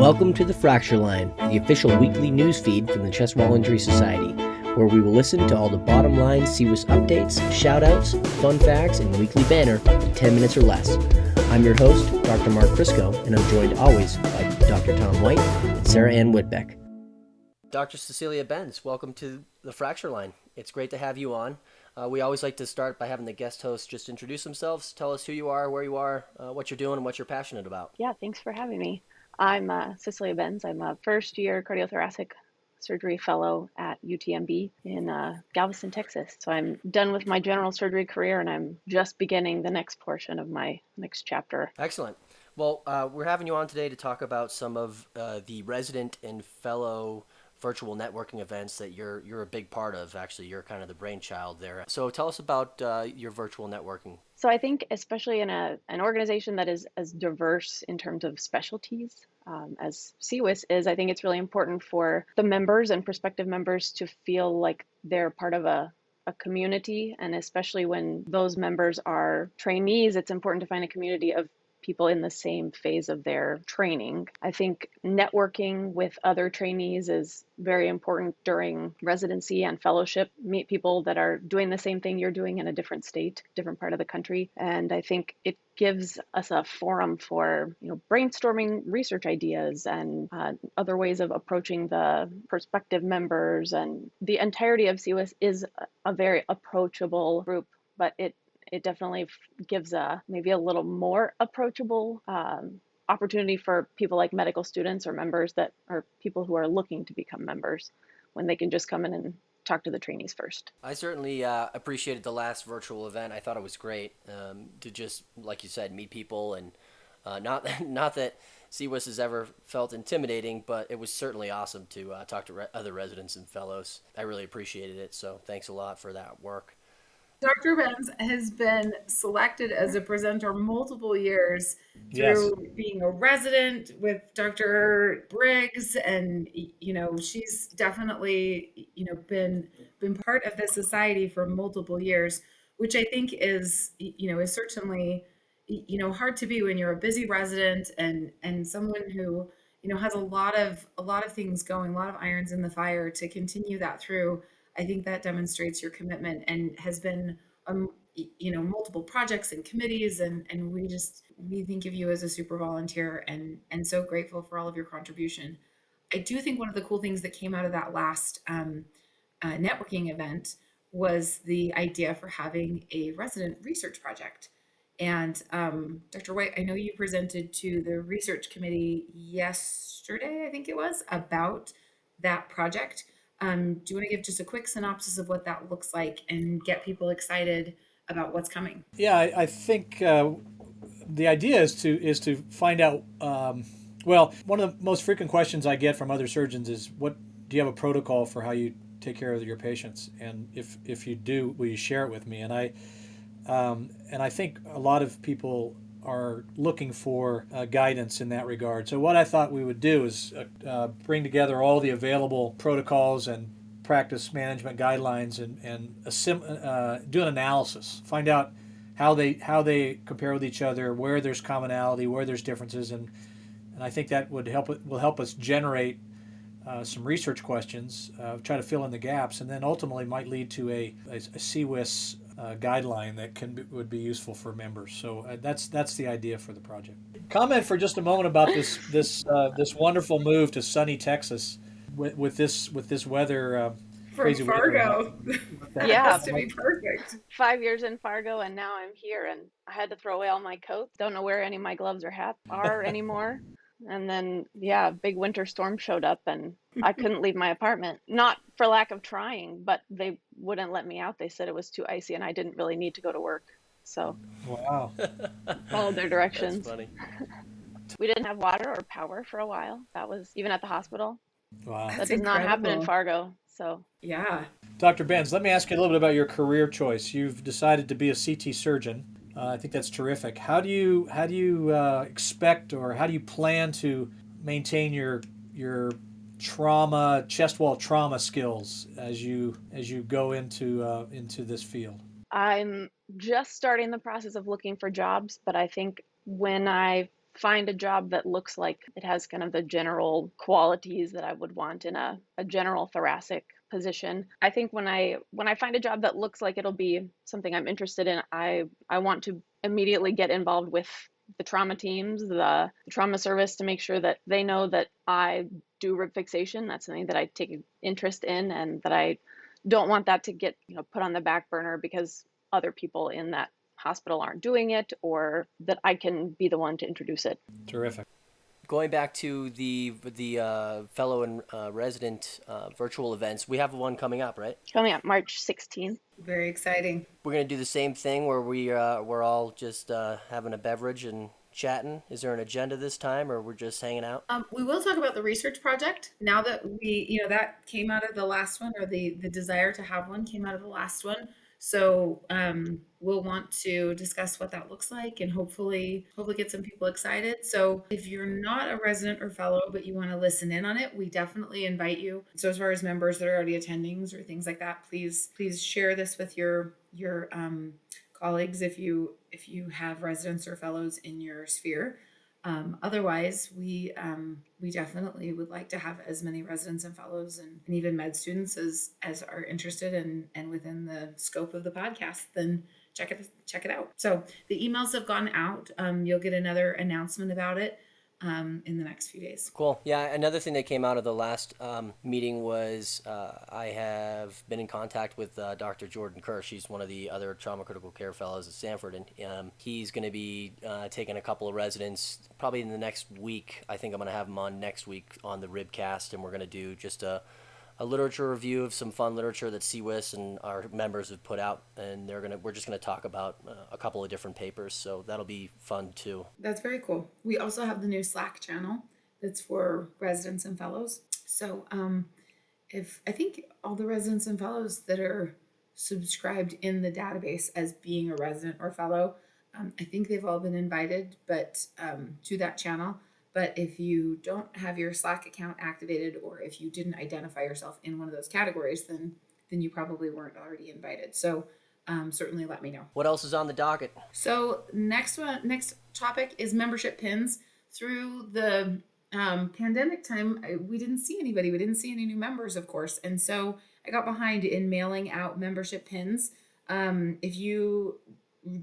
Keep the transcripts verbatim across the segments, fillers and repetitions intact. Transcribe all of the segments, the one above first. Welcome to The Fracture Line, the official weekly news feed from the Chest Wall Injury Society, where we will listen to all the bottom line C W I S updates, shoutouts, fun facts, and weekly banner in ten minutes or less. I'm your host, Doctor Mark Crisco, and I'm joined always by Doctor Tom White and Sarah Ann Whitbeck. Doctor Cecilia Benz, welcome to The Fracture Line. It's great to have you on. Uh, we always like to start by having the guest hosts just introduce themselves, tell us who you are, where you are, uh, what you're doing, and what you're passionate about. Yeah, thanks for having me. I'm uh, Cecilia Benz. I'm a first-year cardiothoracic surgery fellow at U T M B in uh, Galveston, Texas. So I'm done with my general surgery career, and I'm just beginning the next portion of my next chapter. Excellent. Well, uh, we're having you on today to talk about some of uh, the resident and fellow virtual networking events that you're you're a big part of. Actually, you're kind of the brainchild there. So tell us about uh, your virtual networking. So I think especially in a an organization that is as diverse in terms of specialties um, as C W I S is, I think it's really important for the members and prospective members to feel like they're part of a a community. And especially when those members are trainees, it's important to find a community of people in the same phase of their training. I think networking with other trainees is very important during residency and fellowship. Meet people that are doing the same thing you're doing in a different state, different part of the country. And I think it gives us a forum for, you know, brainstorming research ideas and uh, other ways of approaching the prospective members. And the entirety of C W I S is a very approachable group, but it It definitely gives a maybe a little more approachable um, opportunity for people like medical students or members that are people who are looking to become members, when they can just come in and talk to the trainees first. I certainly uh, appreciated the last virtual event. I thought it was great um, to just, like you said, meet people, and uh, not not that C W I S has ever felt intimidating, but it was certainly awesome to uh, talk to re- other residents and fellows. I really appreciated it, so thanks a lot for that work. Doctor Benz has been selected as a presenter multiple years through yes. being a resident with Doctor Briggs, and you know she's definitely you know been been part of the society for multiple years, which I think is you know is certainly you know hard to be when you're a busy resident and and someone who you know has a lot of a lot of things going, a lot of irons in the fire to continue that through. I think that demonstrates your commitment and has been, um, you know, multiple projects and committees, and, and we just, we think of you as a super volunteer and, and so grateful for all of your contribution. I do think one of the cool things that came out of that last um, uh, networking event was the idea for having a resident research project. And um, Doctor White, I know you presented to the research committee yesterday, I think it was, about that project. Um, do you want to give just a quick synopsis of what that looks like and get people excited about what's coming? Yeah, I, I think uh, the idea is to is to find out, um, well, one of the most frequent questions I get from other surgeons is, what do you have a protocol for how you take care of your patients? And if, if you do, will you share it with me? And I, um, and I think a lot of people are looking for uh, guidance in that regard. So what I thought we would do is uh, uh, bring together all the available protocols and practice management guidelines, and and assim- uh, do an analysis, find out how they how they compare with each other, where there's commonality, where there's differences, and and I think that would help will help us generate uh, some research questions, uh, try to fill in the gaps, and then ultimately might lead to a a, a C W I S Uh, guideline that can be, would be useful for members. So uh, that's that's the idea for the project. Comment for just a moment about this this uh, this wonderful move to sunny Texas with, with this with this weather. Uh, From crazy Fargo, weather. Yeah, has to be perfect. Five years in Fargo, and now I'm here, and I had to throw away all my coats. Don't know where any of my gloves or hats are anymore. And then, yeah, a big winter storm showed up, and I couldn't leave my apartment. Not for lack of trying, but they wouldn't let me out. They said it was too icy, and I didn't really need to go to work. So, wow, followed their directions. That's funny. We didn't have water or power for a while. That was even at the hospital. Wow, that does not happen in Fargo. So, yeah. Doctor Benz, let me ask you a little bit about your career choice. You've decided to be a C T surgeon. Uh, I think that's terrific. How do you how do you uh, expect or how do you plan to maintain your your trauma chest wall trauma skills as you as you go into uh, into this field? I'm just starting the process of looking for jobs, but I think when I find a job that looks like it has kind of the general qualities that I would want in a, a general thoracic position. I think when I when I find a job that looks like it'll be something I'm interested in, I, I want to immediately get involved with the trauma teams, the, the trauma service, to make sure that they know that I do rib fixation. That's something that I take an interest in, and that I don't want that to get, you know, put on the back burner because other people in that hospital aren't doing it, or that I can be the one to introduce it. Terrific. Going back to the the uh, fellow and uh, resident uh, virtual events, we have one coming up, right? Coming up March sixteenth. Very exciting. We're going to do the same thing where we, uh, we're all just uh, having a beverage and chatting. Is there an agenda this time, or we're just hanging out? Um, we will talk about the research project. Now that we, you know, that came out of the last one, or the, the desire to have one came out of the last one. So um, we'll want to discuss what that looks like, and hopefully, hopefully get some people excited. So if you're not a resident or fellow, but you want to listen in on it, we definitely invite you. So as far as members that are already attendings or things like that, please, please share this with your your um, colleagues if you if you have residents or fellows in your sphere. Um, otherwise, we um, we definitely would like to have as many residents and fellows and, and even med students as as are interested in, and within the scope of the podcast, then check it check it out. So the emails have gone out. Um, you'll get another announcement about it um, in the next few days. Cool. Yeah. Another thing that came out of the last um, meeting was uh, I have been in contact with uh, Doctor Jordan Kerr. She's one of the other trauma critical care fellows at Stanford, and um, he's going to be uh, taking a couple of residents. Probably in the next week, I think I'm going to have him on next week on the Ribcast, and we're going to do just a, a literature review of some fun literature that C W I S and our members have put out, and they're gonna we're just going to talk about uh, a couple of different papers, so that'll be fun too. That's very cool. We also have the new Slack channel that's for residents and fellows. So um, if I think all the residents and fellows that are subscribed in the database as being a resident or fellow, Um, I think they've all been invited, but um, to that channel. But if you don't have your Slack account activated, or if you didn't identify yourself in one of those categories, then then you probably weren't already invited. So um, certainly let me know. What else is on the docket? So next one, next topic is membership pins. Through the um, pandemic time, I, we didn't see anybody. We didn't see any new members, of course, and so I got behind in mailing out membership pins. Um, if you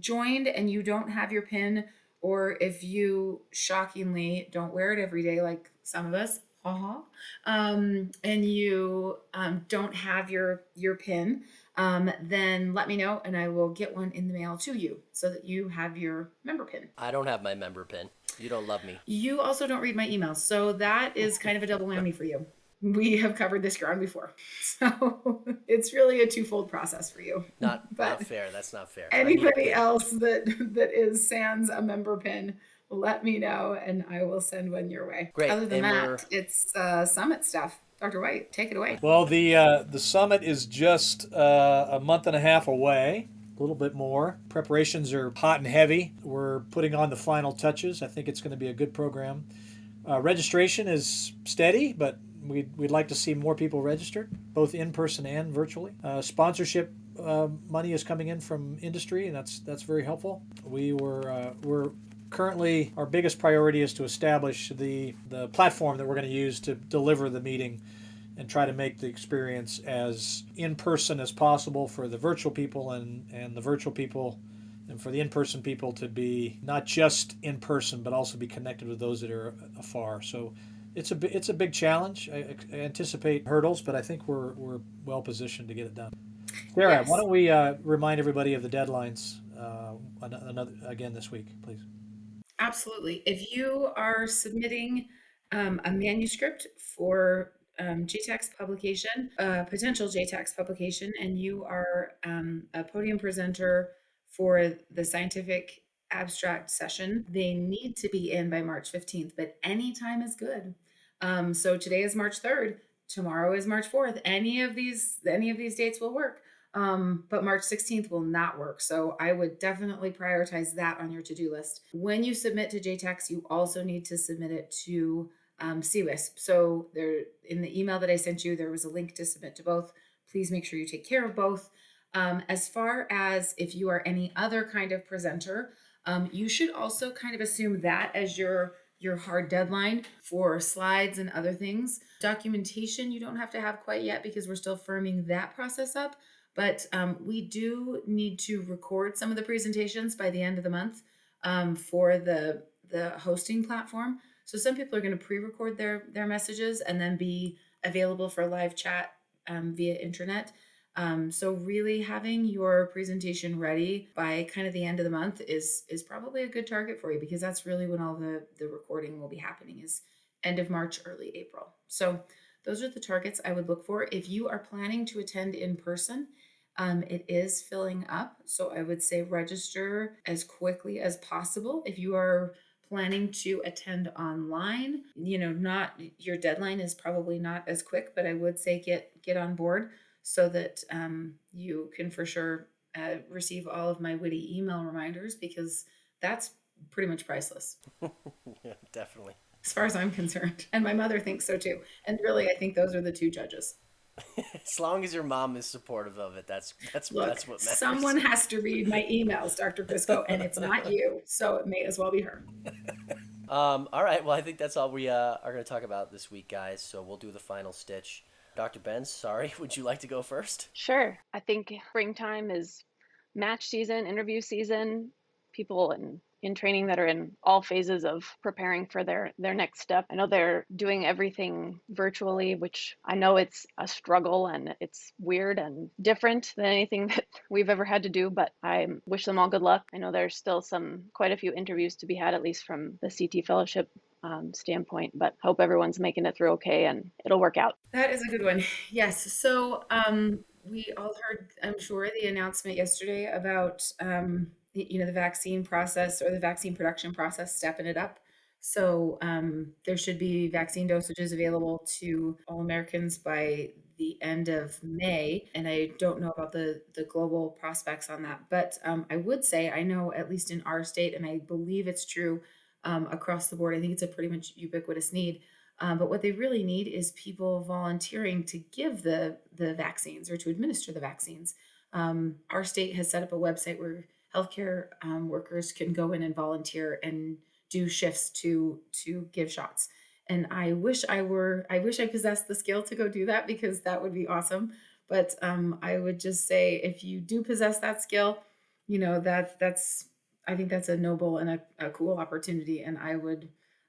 joined and you don't have your pin, or if you shockingly don't wear it every day like some of us, haha, um, and you um, don't have your your pin, um, then let me know and I will get one in the mail to you so that you have your member pin. I don't have my member pin. You don't love me. You also don't read my emails, so that is kind of a double whammy for you. We have covered this ground before, so it's really a twofold process for you. Not, but not fair. That's not fair. Anybody else that that is sans a member pin, let me know, and I will send one your way. Great. Other than and that, we're... it's uh, summit stuff. Doctor White, take it away. Well, the uh, the summit is just uh, a month and a half away. A little bit more. Preparations are hot and heavy. We're putting on the final touches. I think it's going to be a good program. Uh, registration is steady, but We'd, we'd like to see more people registered, both in person and virtually. Uh, sponsorship uh, money is coming in from industry, and that's that's very helpful. We were uh, we're currently, our biggest priority is to establish the the platform that we're going to use to deliver the meeting, and try to make the experience as in person as possible for the virtual people, and and the virtual people. And for the in-person people to be not just in person, but also be connected with those that are afar. So. It's a it's a big challenge. I, I anticipate hurdles, but I think we're we're well positioned to get it done. Sarah, yes. Why don't we uh, remind everybody of the deadlines uh, another again this week, please? Absolutely. If you are submitting um, a manuscript for um, J TACS publication, uh, potential J TACS publication, and you are um, a podium presenter for the scientific abstract session, they need to be in by March fifteenth, but any time is good. Um, so today is March third, tomorrow is March fourth. Any of these, any of these dates will work, um, but March sixteenth will not work. So I would definitely prioritize that on your to-do list. When you submit to J TACS, you also need to submit it to um, C WISP. So there, in the email that I sent you, there was a link to submit to both. Please make sure you take care of both. Um, as far as if you are any other kind of presenter, Um, you should also kind of assume that as your your hard deadline for slides and other things. Documentation, you don't have to have quite yet because we're still firming that process up, but um, we do need to record some of the presentations by the end of the month um, for the, the hosting platform. So some people are going to pre-record their, their messages and then be available for live chat um, via internet. Um, so really having your presentation ready by kind of the end of the month is is probably a good target for you, because that's really when all the, the recording will be happening, is end of March, early April. So those are the targets I would look for. If you are planning to attend in person, um, it is filling up. So I would say register as quickly as possible. If you are planning to attend online, you know, not your deadline is probably not as quick, but I would say get get on board, so that um, you can for sure uh, receive all of my witty email reminders, because that's pretty much priceless. Yeah, definitely. As far as I'm concerned. And my mother thinks so too. And really, I think those are the two judges. As long as your mom is supportive of it, that's that's, Look, that's what matters. Someone has to read my emails, Doctor Crisco, and it's not you, so it may as well be her. um, all right, well, I think that's all we uh, are going to talk about this week, guys. So we'll do the final stitch. Doctor Benz, sorry, would you like to go first? Sure. I think springtime is match season, interview season, people in, in training that are in all phases of preparing for their, their next step. I know they're doing everything virtually, which I know it's a struggle and it's weird and different than anything that we've ever had to do, but I wish them all good luck. I know there's still some, quite a few interviews to be had, at least from the C T Fellowship Um, standpoint, but hope everyone's making it through okay and it'll work out. That is a good one. Yes. So um, we all heard, I'm sure, the announcement yesterday about, um, the, you know, the vaccine process or the vaccine production process, stepping it up. So um, there should be vaccine dosages available to all Americans by the end of May. And I don't know about the, the global prospects on that, but um, I would say, I know at least in our state, and I believe it's true Um, across the board, I think it's a pretty much ubiquitous need. Um, but what they really need is people volunteering to give the, the vaccines or to administer the vaccines. Um, our state has set up a website where healthcare um, workers can go in and volunteer and do shifts to to give shots. And I wish I were, I wish I possessed the skill to go do that, because that would be awesome. But um, I would just say, if you do possess that skill, you know, that that's, I think that's a noble and a, a cool opportunity, and I would,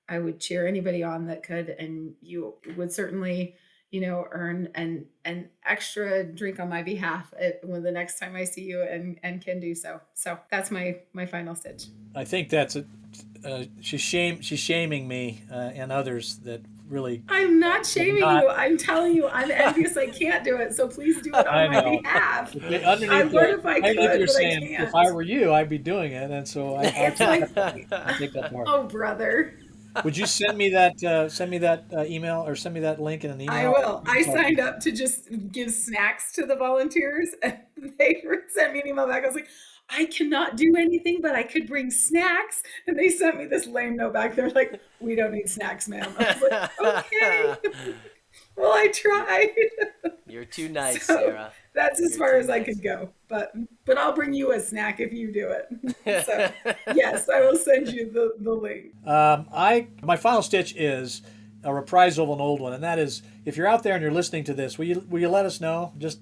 I would cheer anybody on that could. And you would certainly, you know, earn an an extra drink on my behalf when the next time I see you, and and can do so. So that's my my final stitch. I think that's a uh, she's shame she's shaming me uh, and others that really. I'm not shaming not. you. I'm telling you, I'm envious. I can't do it. So please do it on I my know. behalf. I would if I could, but saying, I can't. If I were you, I'd be doing it. And so I, I take that more. Oh, brother. Would you send me that uh, send me that uh, email, or send me that link in an email? I will. I signed up to just give snacks to the volunteers, and they sent me an email back. I was like, I cannot do anything, but I could bring snacks. And they sent me this lame note back. They're like, we don't need snacks, ma'am. I was like, okay. Well, I tried. You're too nice, so Sarah. That's as You're far as nice. I could go. But but I'll bring you a snack if you do it. So yes, I will send you the, the link. Um, I my final stitch is a reprisal of an old one, and that is, if you're out there and you're listening to this, will you will you let us know? Just,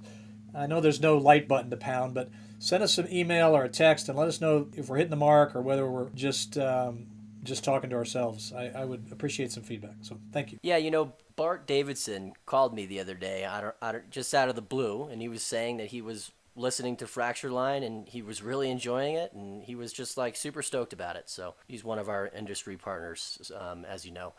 I know there's no light button to pound, but send us an email or a text and let us know if we're hitting the mark or whether we're just um, just talking to ourselves. I, I would appreciate some feedback. So thank you. Yeah, you know, Bart Davidson called me the other day, I don't, I don't, just out of the blue, and he was saying that he was listening to Fracture Line and he was really enjoying it, and he was just like super stoked about it. So he's one of our industry partners, um, as you know.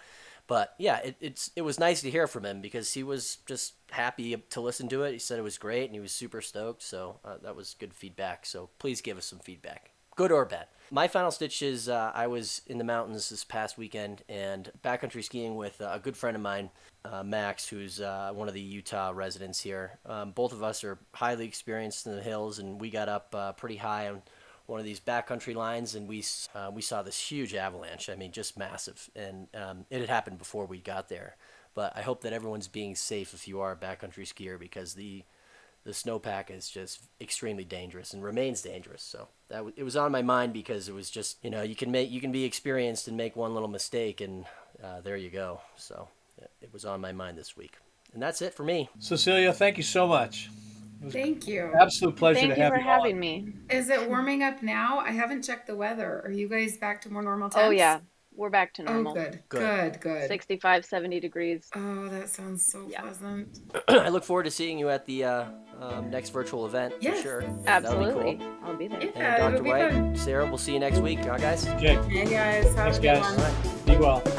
But yeah, it, it's it was nice to hear from him, because he was just happy to listen to it. He said it was great, and he was super stoked. So uh, that was good feedback. So please give us some feedback, good or bad. My final stitch is uh, I was in the mountains this past weekend and backcountry skiing with a good friend of mine, uh, Max, who's uh, one of the Utah residents here. Um, both of us are highly experienced in the hills, and we got up uh, pretty high on one of these backcountry lines, and we uh, we saw this huge avalanche. I mean, just massive, and um, it had happened before we got there. But I hope that everyone's being safe if you are a backcountry skier, because the the snowpack is just extremely dangerous and remains dangerous. So that w it was on my mind because it was just, you know, you can make, you can be experienced and make one little mistake, and uh, there you go. So it was on my mind this week, and that's it for me. Cecilia, thank you so much. Thank you. Absolute pleasure Thank to have you. Thank you for having on. me. Is it warming up now? I haven't checked the weather. Are you guys back to more normal temps? Oh yeah. We're back to normal. Oh, good. Good. Good. good. sixty-five, seventy degrees. Oh, that sounds so yeah. pleasant. I look forward to seeing you at the uh, um, next virtual event yes. for sure. Absolutely. Be cool. I'll be there. Yeah, and Doctor White, fun. Sarah, we'll see you next week. All right, guys. Jake. Hey, guys. Have Thanks, a good guys. one. Right. Be well.